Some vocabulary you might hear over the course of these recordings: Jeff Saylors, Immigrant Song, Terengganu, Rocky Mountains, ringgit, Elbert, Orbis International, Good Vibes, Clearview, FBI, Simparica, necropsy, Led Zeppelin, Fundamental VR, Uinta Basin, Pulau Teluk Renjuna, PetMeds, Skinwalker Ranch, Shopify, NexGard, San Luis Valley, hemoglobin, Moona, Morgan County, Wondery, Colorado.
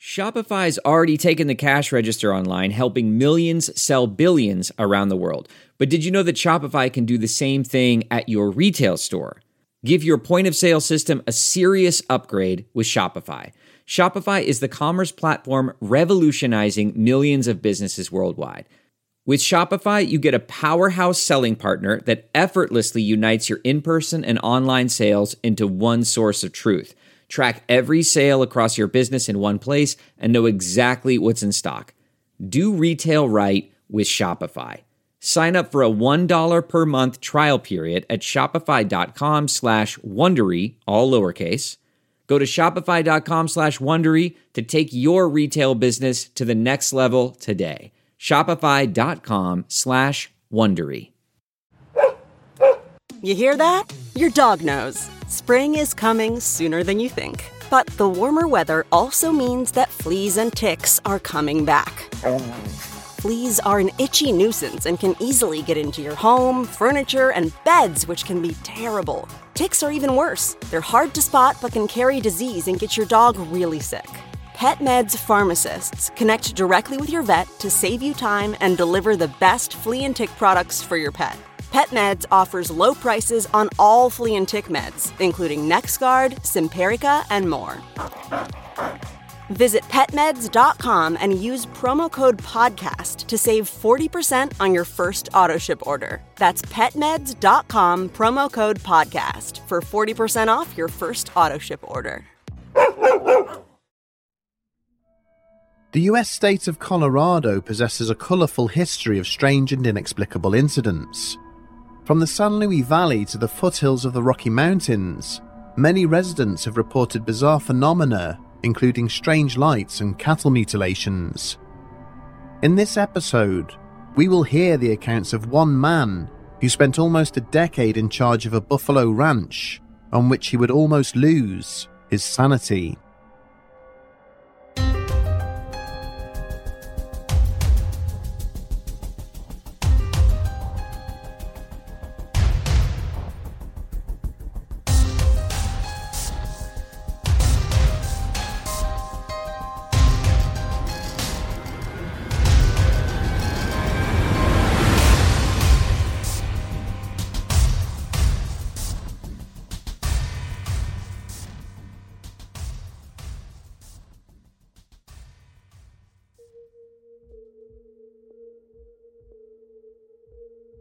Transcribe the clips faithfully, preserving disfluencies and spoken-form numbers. Shopify's already taken the cash register online, helping millions sell billions around the world. But did you know that Shopify can do the same thing at your retail store? Give your point-of-sale system a serious upgrade with Shopify. Shopify is the commerce platform revolutionizing millions of businesses worldwide. With Shopify, you get a powerhouse selling partner that effortlessly unites your in-person and online sales into one source of truth. Track every sale across your business in one place and know exactly what's in stock. Do retail right with Shopify. Sign up for a one dollar per month trial period at shopify.com slash Wondery, all lowercase. Go to shopify.com slash Wondery to take your retail business to the next level today. Shopify.com slash Wondery. You hear that? Your dog knows. Spring is coming sooner than you think. But the warmer weather also means that fleas and ticks are coming back. Fleas are an itchy nuisance and can easily get into your home, furniture, and beds, which can be terrible. Ticks are even worse. They're hard to spot but can carry disease and get your dog really sick. PetMeds pharmacists connect directly with your vet to save you time and deliver the best flea and tick products for your pet. PetMeds offers low prices on all flea and tick meds, including NexGard, Simparica, and more. Visit pet meds dot com and use promo code PODCAST to save forty percent on your first auto ship order. That's pet meds dot com, promo code PODCAST for forty percent off your first auto ship order. The U S state of Colorado possesses a colourful history of strange and inexplicable incidents. From the San Luis Valley to the foothills of the Rocky Mountains, many residents have reported bizarre phenomena, including strange lights and cattle mutilations. In this episode, we will hear the accounts of one man who spent almost a decade in charge of a buffalo ranch on which he would almost lose his sanity.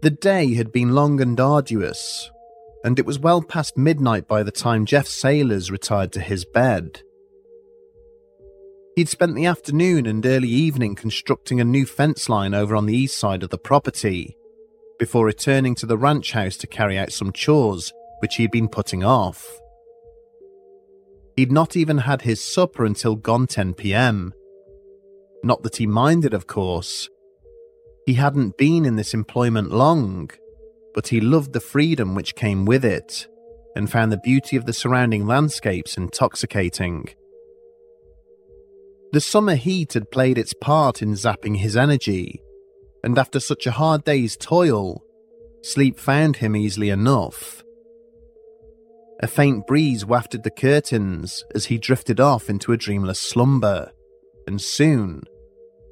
The day had been long and arduous, and it was well past midnight by the time Jeff Saylors retired to his bed. He'd spent the afternoon and early evening constructing a new fence line over on the east side of the property, before returning to the ranch house to carry out some chores which he'd been putting off. He'd not even had his supper until gone ten p.m. Not that he minded, of course. He hadn't been in this employment long, but he loved the freedom which came with it, and found the beauty of the surrounding landscapes intoxicating. The summer heat had played its part in zapping his energy, and after such a hard day's toil, sleep found him easily enough. A faint breeze wafted the curtains as he drifted off into a dreamless slumber, and soon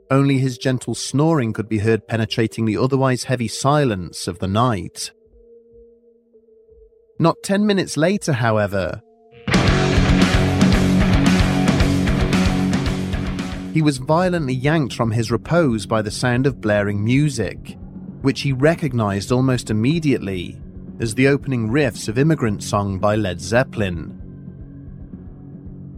only his gentle snoring could be heard penetrating the otherwise heavy silence of the night. Not ten minutes later, however, he was violently yanked from his repose by the sound of blaring music, which he recognised almost immediately as the opening riffs of Immigrant Song by Led Zeppelin.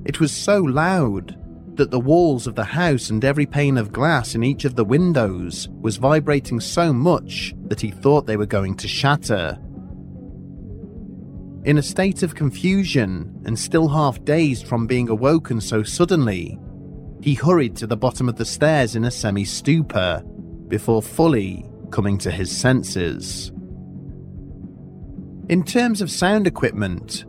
It was so loud that the walls of the house and every pane of glass in each of the windows was vibrating so much that he thought they were going to shatter. In a state of confusion and still half dazed from being awoken so suddenly, he hurried to the bottom of the stairs in a semi-stupor before fully coming to his senses. In terms of sound equipment,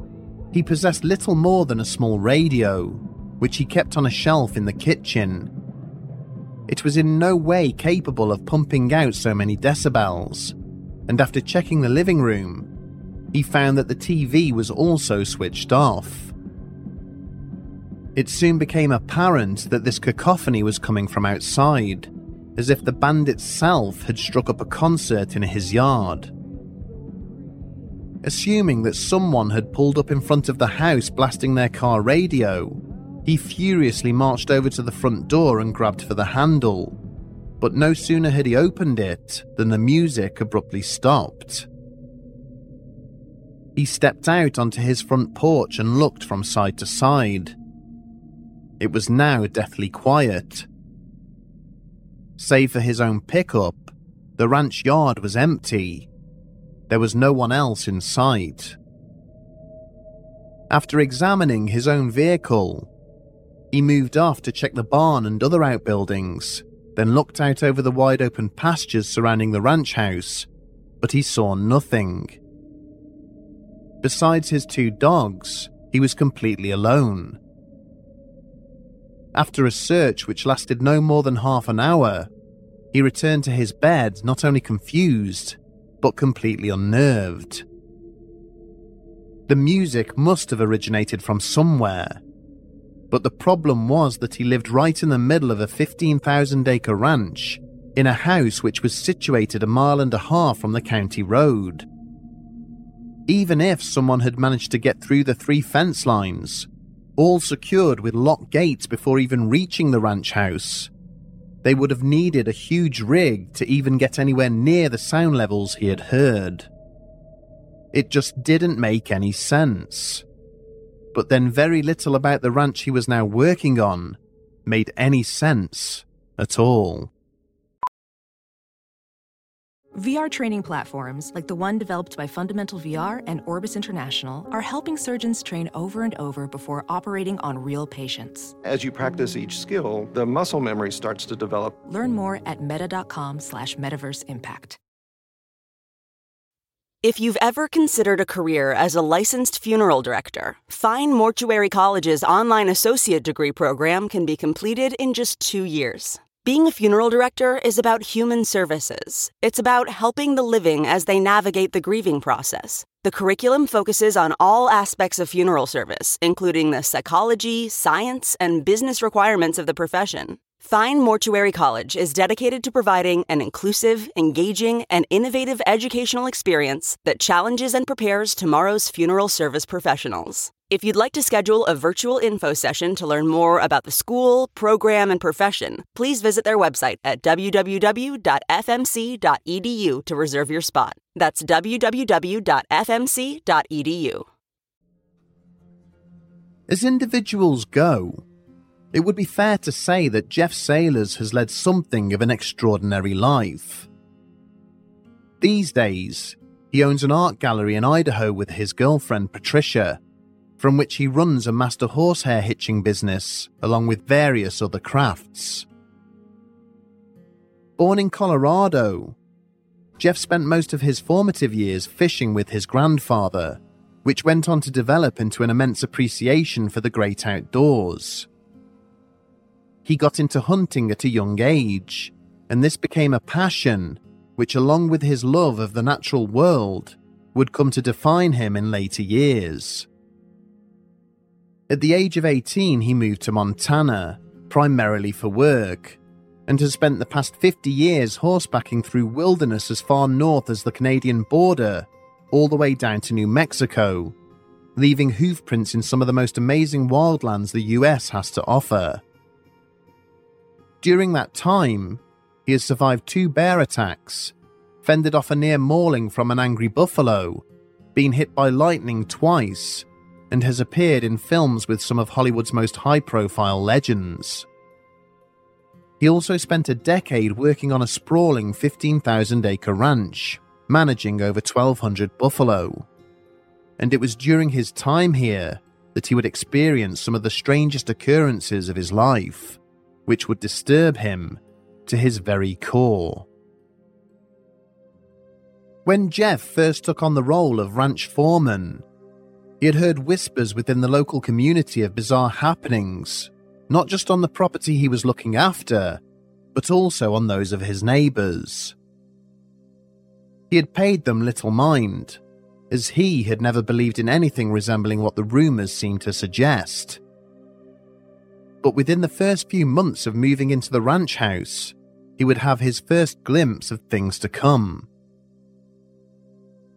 he possessed little more than a small radio, which he kept on a shelf in the kitchen. It was in no way capable of pumping out so many decibels, and after checking the living room, he found that the T V was also switched off. It soon became apparent that this cacophony was coming from outside, as if the band itself had struck up a concert in his yard. Assuming that someone had pulled up in front of the house blasting their car radio, he furiously marched over to the front door and grabbed for the handle, but no sooner had he opened it than the music abruptly stopped. He stepped out onto his front porch and looked from side to side. It was now deathly quiet. Save for his own pickup, the ranch yard was empty. There was no one else in sight. After examining his own vehicle, he moved off to check the barn and other outbuildings, then looked out over the wide open pastures surrounding the ranch house, but he saw nothing. Besides his two dogs, he was completely alone. After a search which lasted no more than half an hour, he returned to his bed not only confused, but completely unnerved. The music must have originated from somewhere, but the problem was that he lived right in the middle of a fifteen thousand acre ranch, in a house which was situated a mile and a half from the county road. Even if someone had managed to get through the three fence lines, all secured with locked gates before even reaching the ranch house, they would have needed a huge rig to even get anywhere near the sound levels he had heard. It just didn't make any sense. But then very little about the ranch he was now working on made any sense at all. V R training platforms, like the one developed by Fundamental V R and Orbis International, are helping surgeons train over and over before operating on real patients. As you practice each skill, the muscle memory starts to develop. Learn more at meta.com slash metaverse impact. If you've ever considered a career as a licensed funeral director, Fine Mortuary College's online associate degree program can be completed in just two years. Being a funeral director is about human services. It's about helping the living as they navigate the grieving process. The curriculum focuses on all aspects of funeral service, including the psychology, science, and business requirements of the profession. Fine Mortuary College is dedicated to providing an inclusive, engaging, and innovative educational experience that challenges and prepares tomorrow's funeral service professionals. If you'd like to schedule a virtual info session to learn more about the school, program, and profession, please visit their website at w w w dot f m c dot e d u to reserve your spot. That's w w w dot f m c dot e d u. As individuals go, it would be fair to say that Jeff Saylors has led something of an extraordinary life. These days, he owns an art gallery in Idaho with his girlfriend Patricia, from which he runs a master horsehair hitching business, along with various other crafts. Born in Colorado, Jeff spent most of his formative years fishing with his grandfather, which went on to develop into an immense appreciation for the great outdoors. He got into hunting at a young age, and this became a passion, which along with his love of the natural world, would come to define him in later years. At the age of eighteen, he moved to Montana, primarily for work, and has spent the past fifty years horsebacking through wilderness as far north as the Canadian border, all the way down to New Mexico, leaving hoofprints in some of the most amazing wildlands the U S has to offer. During that time, he has survived two bear attacks, fended off a near mauling from an angry buffalo, been hit by lightning twice, and has appeared in films with some of Hollywood's most high-profile legends. He also spent a decade working on a sprawling fifteen thousand acre ranch, managing over twelve hundred buffalo. And it was during his time here that he would experience some of the strangest occurrences of his life, which would disturb him to his very core. When Jeff first took on the role of ranch foreman, he had heard whispers within the local community of bizarre happenings, not just on the property he was looking after, but also on those of his neighbours. He had paid them little mind, as he had never believed in anything resembling what the rumours seemed to suggest. but within the first few months of moving into the ranch house, he would have his first glimpse of things to come.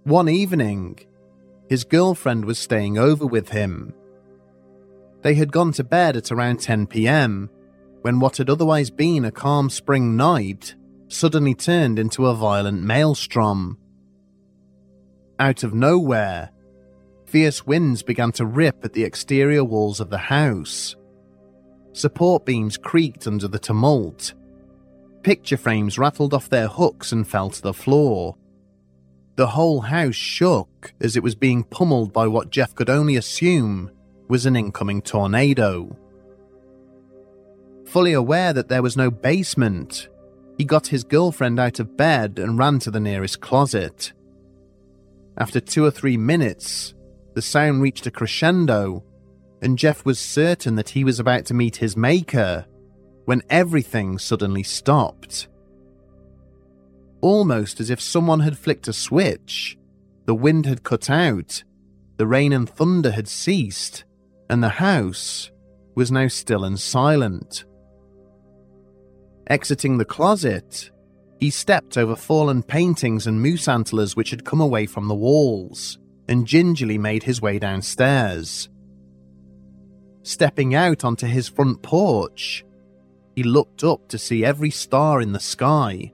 One evening, his girlfriend was staying over with him. They had gone to bed at around ten p.m, when what had otherwise been a calm spring night suddenly turned into a violent maelstrom. Out of nowhere, fierce winds began to rip at the exterior walls of the house. Support beams creaked under the tumult. Picture frames rattled off their hooks and fell to the floor. The whole house shook as it was being pummeled by what Jeff could only assume was an incoming tornado. Fully aware that there was no basement, he got his girlfriend out of bed and ran to the nearest closet. After two or three minutes, the sound reached a crescendo, and Jeff was certain that he was about to meet his maker when everything suddenly stopped. Almost as if someone had flicked a switch, the wind had cut out, the rain and thunder had ceased, and the house was now still and silent. Exiting the closet, he stepped over fallen paintings and moose antlers which had come away from the walls, and gingerly made his way downstairs. Stepping out onto his front porch, he looked up to see every star in the sky,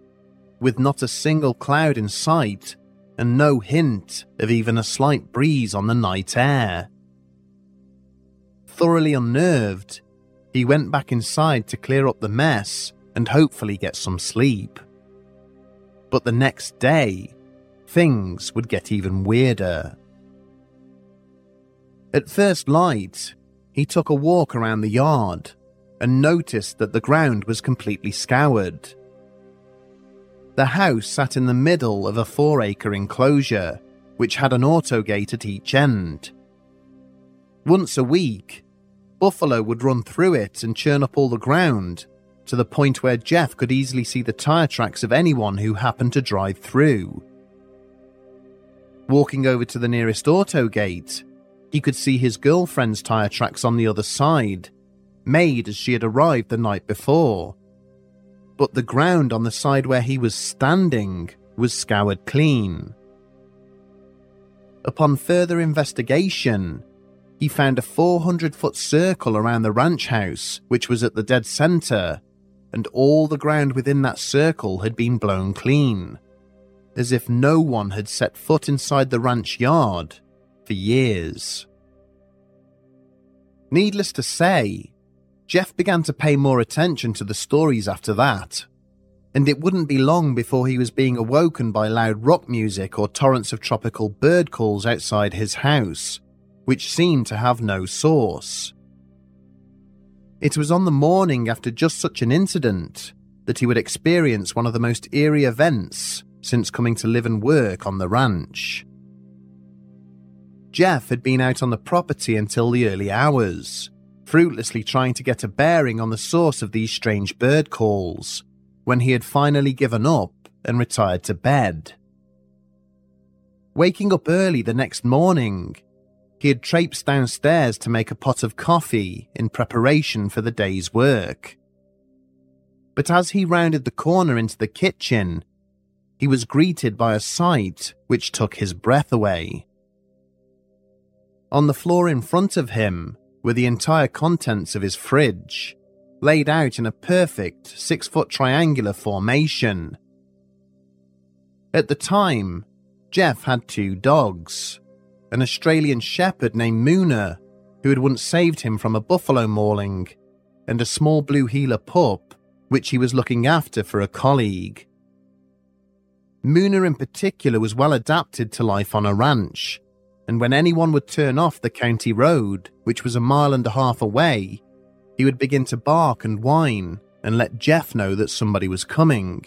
with not a single cloud in sight and no hint of even a slight breeze on the night air. Thoroughly unnerved, he went back inside to clear up the mess and hopefully get some sleep. But the next day, things would get even weirder. At first light, he took a walk around the yard and noticed that the ground was completely scoured. The house sat in the middle of a four-acre enclosure, which had an auto gate at each end. Once a week, buffalo would run through it and churn up all the ground, to the point where Jeff could easily see the tire tracks of anyone who happened to drive through. Walking over to the nearest auto gate, he could see his girlfriend's tire tracks on the other side, made as she had arrived the night before. But the ground on the side where he was standing was scoured clean. Upon further investigation, he found a four hundred foot circle around the ranch house, which was at the dead center, and all the ground within that circle had been blown clean, as if no one had set foot inside the ranch yard for years. Needless to say, Jeff began to pay more attention to the stories after that, and it wouldn't be long before he was being awoken by loud rock music or torrents of tropical bird calls outside his house, which seemed to have no source. It was on the morning after just such an incident that he would experience one of the most eerie events since coming to live and work on the ranch. Jeff had been out on the property until the early hours, fruitlessly trying to get a bearing on the source of these strange bird calls, when he had finally given up and retired to bed. Waking up early the next morning, he had traipsed downstairs to make a pot of coffee in preparation for the day's work. But as he rounded the corner into the kitchen, he was greeted by a sight which took his breath away. On the floor in front of him were the entire contents of his fridge, laid out in a perfect six-foot triangular formation. At the time, Jeff had two dogs, an Australian shepherd named Moona, who had once saved him from a buffalo mauling, and a small blue Gila pup, which he was looking after for a colleague. Moona in particular was well adapted to life on a ranch, and when anyone would turn off the county road, which was a mile and a half away, he would begin to bark and whine and let Jeff know that somebody was coming.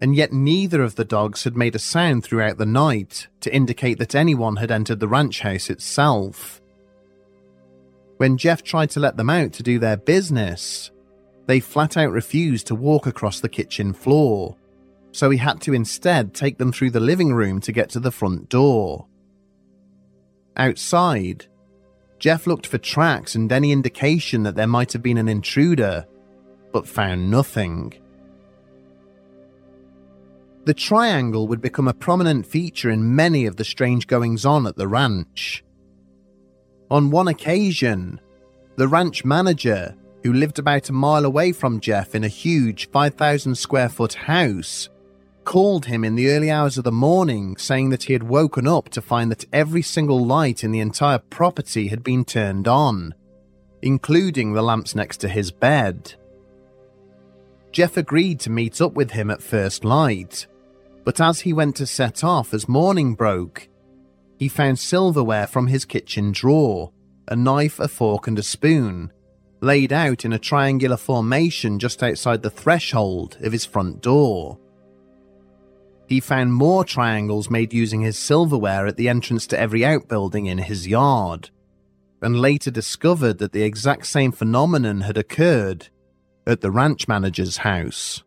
And yet neither of the dogs had made a sound throughout the night to indicate that anyone had entered the ranch house itself. When Jeff tried to let them out to do their business, they flat out refused to walk across the kitchen floor, so he had to instead take them through the living room to get to the front door. Outside, Jeff looked for tracks and any indication that there might have been an intruder, but found nothing. The triangle would become a prominent feature in many of the strange goings-on at the ranch. On one occasion, the ranch manager, who lived about a mile away from Jeff in a huge five thousand square foot house, called him in the early hours of the morning saying that he had woken up to find that every single light in the entire property had been turned on, including the lamps next to his bed. Jeff agreed to meet up with him at first light, but as he went to set off as morning broke, he found silverware from his kitchen drawer, a knife, a fork and a spoon, laid out in a triangular formation just outside the threshold of his front door. He found more triangles made using his silverware at the entrance to every outbuilding in his yard, and later discovered that the exact same phenomenon had occurred at the ranch manager's house.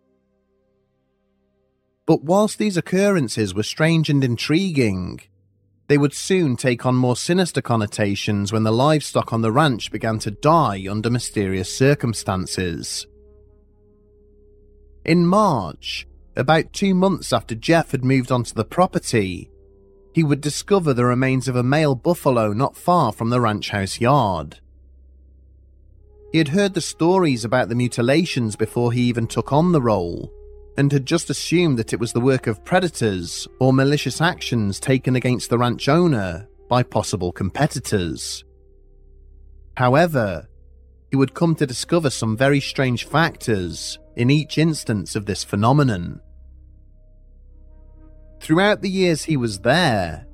But whilst these occurrences were strange and intriguing, they would soon take on more sinister connotations when the livestock on the ranch began to die under mysterious circumstances. In March, about two months after Jeff had moved onto the property, he would discover the remains of a male buffalo not far from the ranch house yard. He had heard the stories about the mutilations before he even took on the role, and had just assumed that it was the work of predators or malicious actions taken against the ranch owner by possible competitors. However, he would come to discover some very strange factors in each instance of this phenomenon. Throughout the years he was there,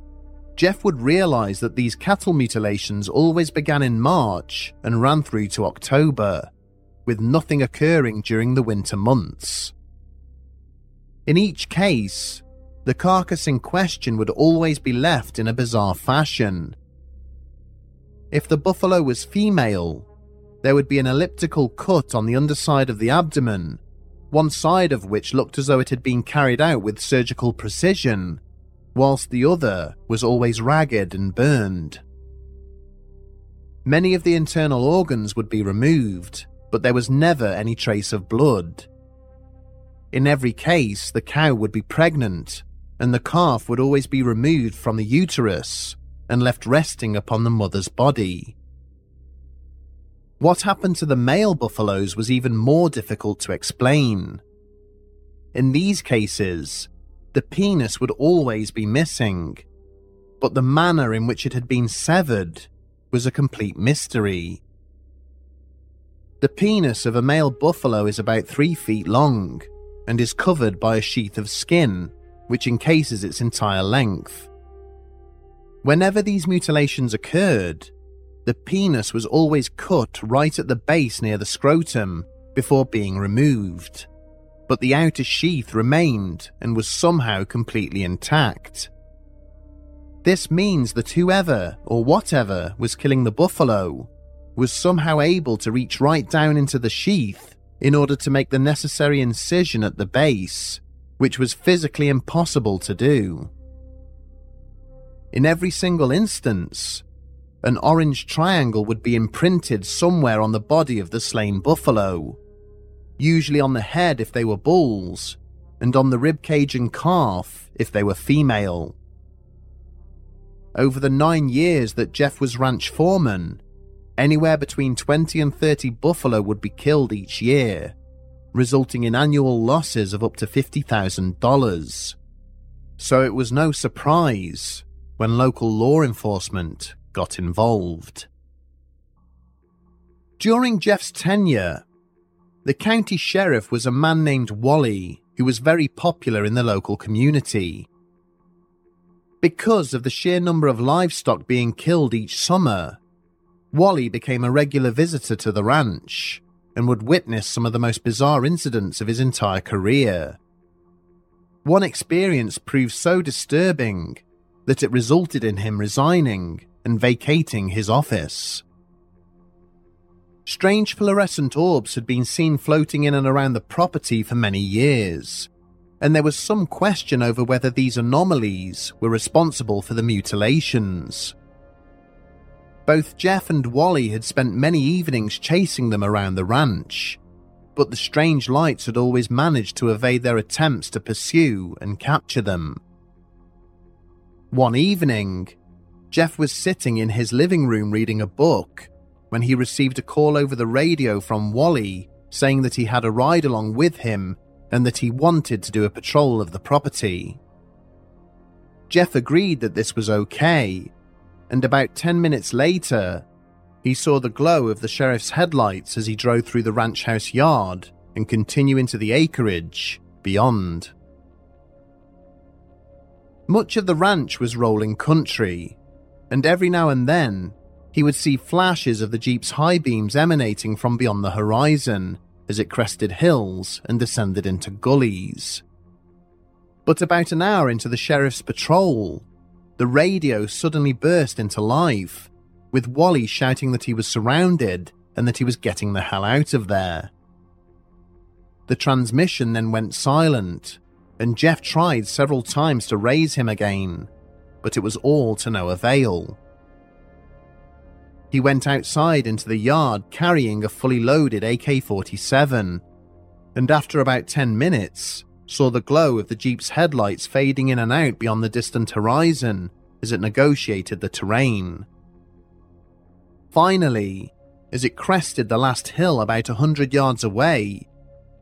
Jeff would realise that these cattle mutilations always began in March and ran through to October, with nothing occurring during the winter months. In each case, the carcass in question would always be left in a bizarre fashion. If the buffalo was female, there would be an elliptical cut on the underside of the abdomen, one side of which looked as though it had been carried out with surgical precision, whilst the other was always ragged and burned. Many of the internal organs would be removed, but there was never any trace of blood. In every case, the cow would be pregnant, and the calf would always be removed from the uterus and left resting upon the mother's body. What happened to the male buffaloes was even more difficult to explain. In these cases, the penis would always be missing, but the manner in which it had been severed was a complete mystery. The penis of a male buffalo is about three feet long, and is covered by a sheath of skin, which encases its entire length. Whenever these mutilations occurred, the penis was always cut right at the base near the scrotum before being removed, but the outer sheath remained and was somehow completely intact. This means that whoever or whatever was killing the buffalo was somehow able to reach right down into the sheath in order to make the necessary incision at the base, which was physically impossible to do. In every single instance, an orange triangle would be imprinted somewhere on the body of the slain buffalo, usually on the head if they were bulls, and on the ribcage and calf if they were female. Over the nine years that Jeff was ranch foreman, anywhere between twenty and thirty buffalo would be killed each year, resulting in annual losses of up to fifty thousand dollars. So it was no surprise when local law enforcement got involved. During Jeff's tenure, the county sheriff was a man named Wally, who was very popular in the local community. Because of the sheer number of livestock being killed each summer, Wally became a regular visitor to the ranch and would witness some of the most bizarre incidents of his entire career. One experience proved so disturbing that it resulted in him resigning and vacating his office. Strange fluorescent orbs had been seen floating in and around the property for many years, and there was some question over whether these anomalies were responsible for the mutilations. Both Jeff and Wally had spent many evenings chasing them around the ranch, but the strange lights had always managed to evade their attempts to pursue and capture them. One evening, Jeff was sitting in his living room reading a book when he received a call over the radio from Wally saying that he had a ride along with him and that he wanted to do a patrol of the property. Jeff agreed that this was okay, and about ten minutes later, he saw the glow of the sheriff's headlights as he drove through the ranch house yard and continue into the acreage beyond. Much of the ranch was rolling country, and every now and then, he would see flashes of the Jeep's high beams emanating from beyond the horizon as it crested hills and descended into gullies. But about an hour into the sheriff's patrol, the radio suddenly burst into life, with Wally shouting that he was surrounded and that he was getting the hell out of there. The transmission then went silent, and Jeff tried several times to raise him again, but it was all to no avail. He went outside into the yard carrying a fully loaded A K forty-seven, and after about ten minutes, saw the glow of the Jeep's headlights fading in and out beyond the distant horizon as it negotiated the terrain. Finally, as it crested the last hill about a hundred yards away,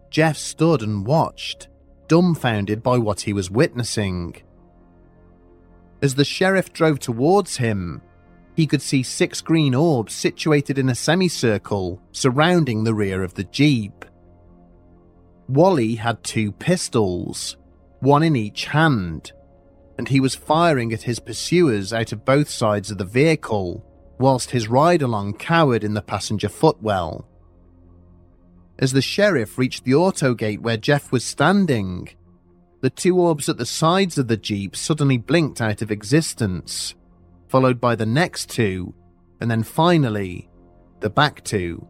Jeff stood and watched, dumbfounded by what he was witnessing. As the sheriff drove towards him, he could see six green orbs situated in a semicircle surrounding the rear of the Jeep. Wally had two pistols, one in each hand, and he was firing at his pursuers out of both sides of the vehicle, whilst his ride-along cowered in the passenger footwell. As the sheriff reached the auto gate where Jeff was standing, the two orbs at the sides of the Jeep suddenly blinked out of existence, followed by the next two, and then finally, the back two.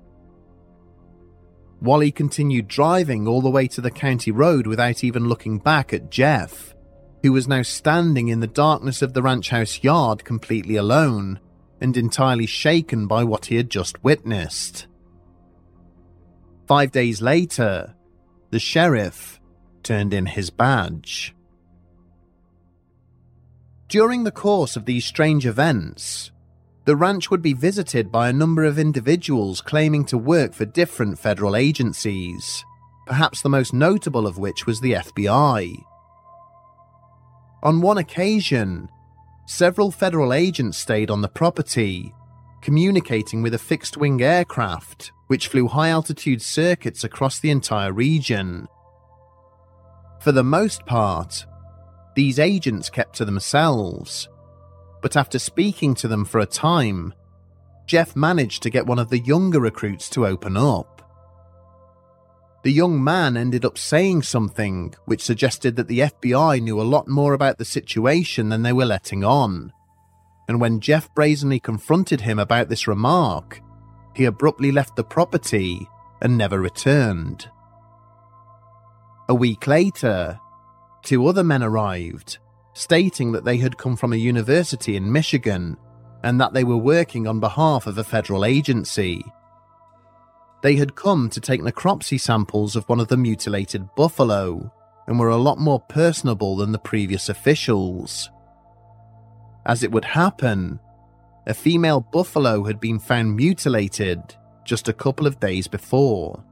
Wally continued driving all the way to the county road without even looking back at Jeff, who was now standing in the darkness of the ranch house yard completely alone, and entirely shaken by what he had just witnessed. Five days later, the sheriff turned in his badge. During the course of these strange events, the ranch would be visited by a number of individuals claiming to work for different federal agencies, perhaps the most notable of which was the F B I. On one occasion, several federal agents stayed on the property, communicating with a fixed-wing aircraft which flew high-altitude circuits across the entire region. For the most part, these agents kept to themselves, but after speaking to them for a time, Jeff managed to get one of the younger recruits to open up. The young man ended up saying something which suggested that the F B I knew a lot more about the situation than they were letting on, and when Jeff brazenly confronted him about this remark, he abruptly left the property and never returned. A week later, two other men arrived, stating that they had come from a university in Michigan and that they were working on behalf of a federal agency. They had come to take necropsy samples of one of the mutilated buffalo and were a lot more personable than the previous officials. As it would happen, a female buffalo had been found mutilated just a couple of days before.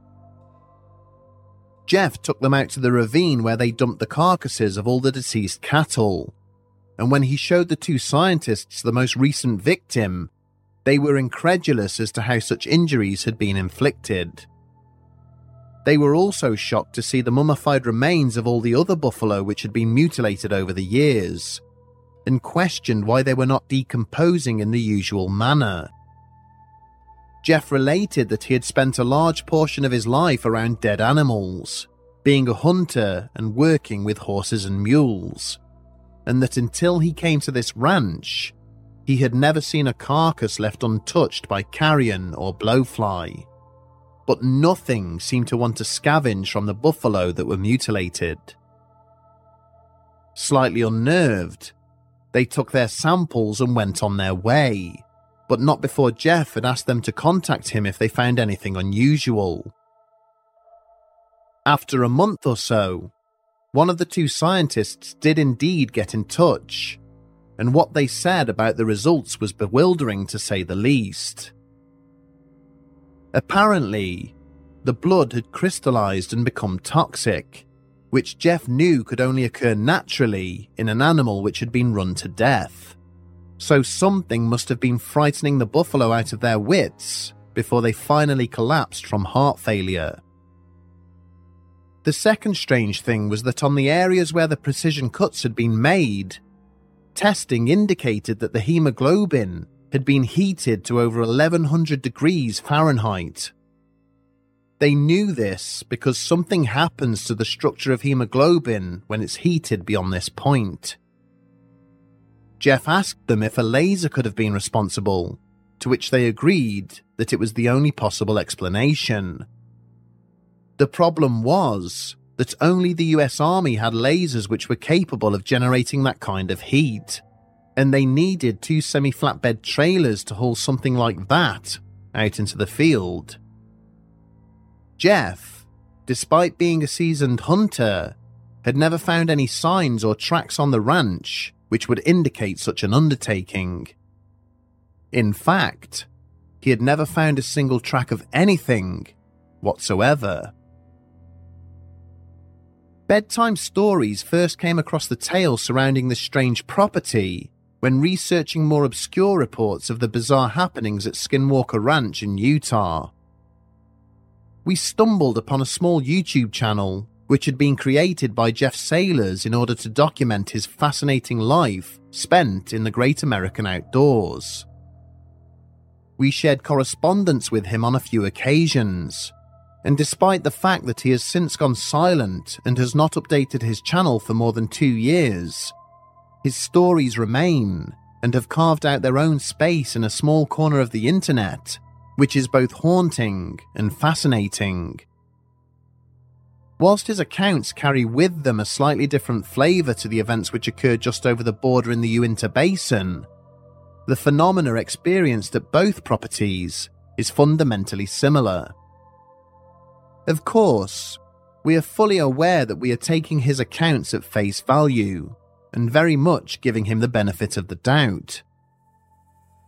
Jeff took them out to the ravine where they dumped the carcasses of all the deceased cattle, and when he showed the two scientists the most recent victim, they were incredulous as to how such injuries had been inflicted. They were also shocked to see the mummified remains of all the other buffalo which had been mutilated over the years, and questioned why they were not decomposing in the usual manner. Jeff related that he had spent a large portion of his life around dead animals, being a hunter and working with horses and mules, and that until he came to this ranch, he had never seen a carcass left untouched by carrion or blowfly, but nothing seemed to want to scavenge from the buffalo that were mutilated. Slightly unnerved, they took their samples and went on their way, but not before Jeff had asked them to contact him if they found anything unusual. After a month or so, one of the two scientists did indeed get in touch, and what they said about the results was bewildering to say the least. Apparently, the blood had crystallized and become toxic, which Jeff knew could only occur naturally in an animal which had been run to death. So something must have been frightening the buffalo out of their wits before they finally collapsed from heart failure. The second strange thing was that on the areas where the precision cuts had been made, testing indicated that the hemoglobin had been heated to over eleven hundred degrees Fahrenheit. They knew this because something happens to the structure of hemoglobin when it's heated beyond this point. Jeff asked them if a laser could have been responsible, to which they agreed that it was the only possible explanation. The problem was that only the U S Army had lasers which were capable of generating that kind of heat, and they needed two semi-flatbed trailers to haul something like that out into the field. Jeff, despite being a seasoned hunter, had never found any signs or tracks on the ranch which would indicate such an undertaking. In fact, he had never found a single track of anything whatsoever. Bedtime Stories first came across the tale surrounding this strange property when researching more obscure reports of the bizarre happenings at Skinwalker Ranch in Utah. We stumbled upon a small YouTube channel which had been created by Jeff Saylors in order to document his fascinating life spent in the great American outdoors. We shared correspondence with him on a few occasions, and despite the fact that he has since gone silent and has not updated his channel for more than two years, his stories remain and have carved out their own space in a small corner of the internet, which is both haunting and fascinating. Whilst his accounts carry with them a slightly different flavour to the events which occurred just over the border in the Uinta Basin, the phenomena experienced at both properties is fundamentally similar. Of course, we are fully aware that we are taking his accounts at face value and very much giving him the benefit of the doubt.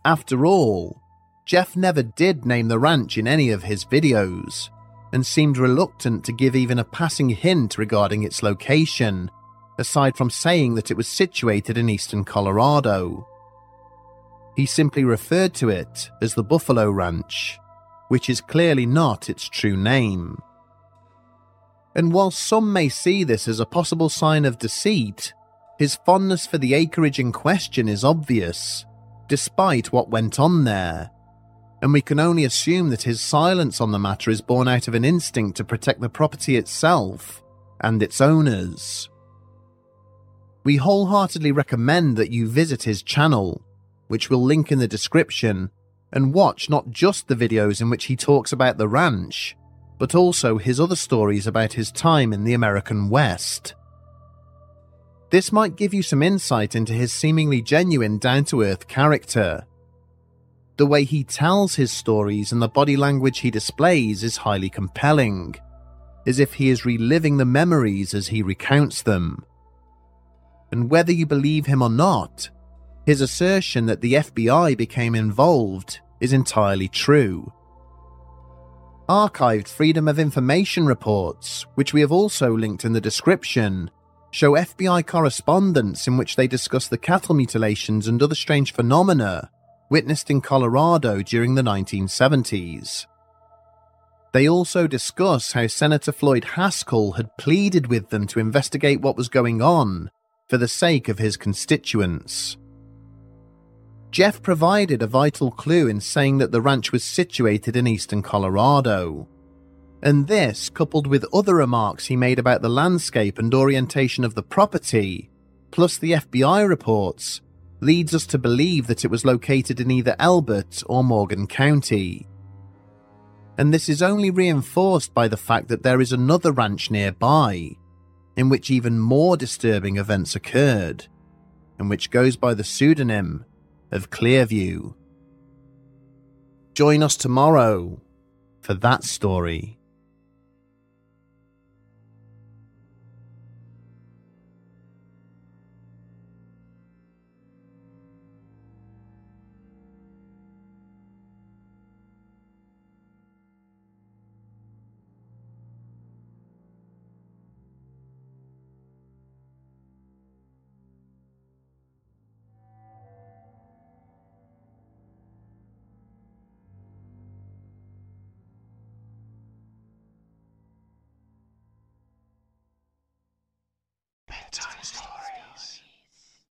After all, Jeff never did name the ranch in any of his videos, and seemed reluctant to give even a passing hint regarding its location, aside from saying that it was situated in eastern Colorado. He simply referred to it as the Buffalo Ranch, which is clearly not its true name. And while some may see this as a possible sign of deceit, his fondness for the acreage in question is obvious, despite what went on there, and we can only assume that his silence on the matter is born out of an instinct to protect the property itself and its owners. We wholeheartedly recommend that you visit his channel, which we'll link in the description, and watch not just the videos in which he talks about the ranch, but also his other stories about his time in the American West. This might give you some insight into his seemingly genuine, down-to-earth character. The way he tells his stories and the body language he displays is highly compelling, as if he is reliving the memories as he recounts them. And whether you believe him or not, his assertion that the F B I became involved is entirely true. Archived Freedom of Information reports, which we have also linked in the description, show F B I correspondence in which they discuss the cattle mutilations and other strange phenomena witnessed in Colorado during the nineteen seventies. They also discuss how Senator Floyd Haskell had pleaded with them to investigate what was going on for the sake of his constituents. Jeff provided a vital clue in saying that the ranch was situated in eastern Colorado, and this, coupled with other remarks he made about the landscape and orientation of the property, plus the F B I reports, leads us to believe that it was located in either Elbert or Morgan County. And this is only reinforced by the fact that there is another ranch nearby, in which even more disturbing events occurred, and which goes by the pseudonym of Clearview. Join us tomorrow for that story. Time is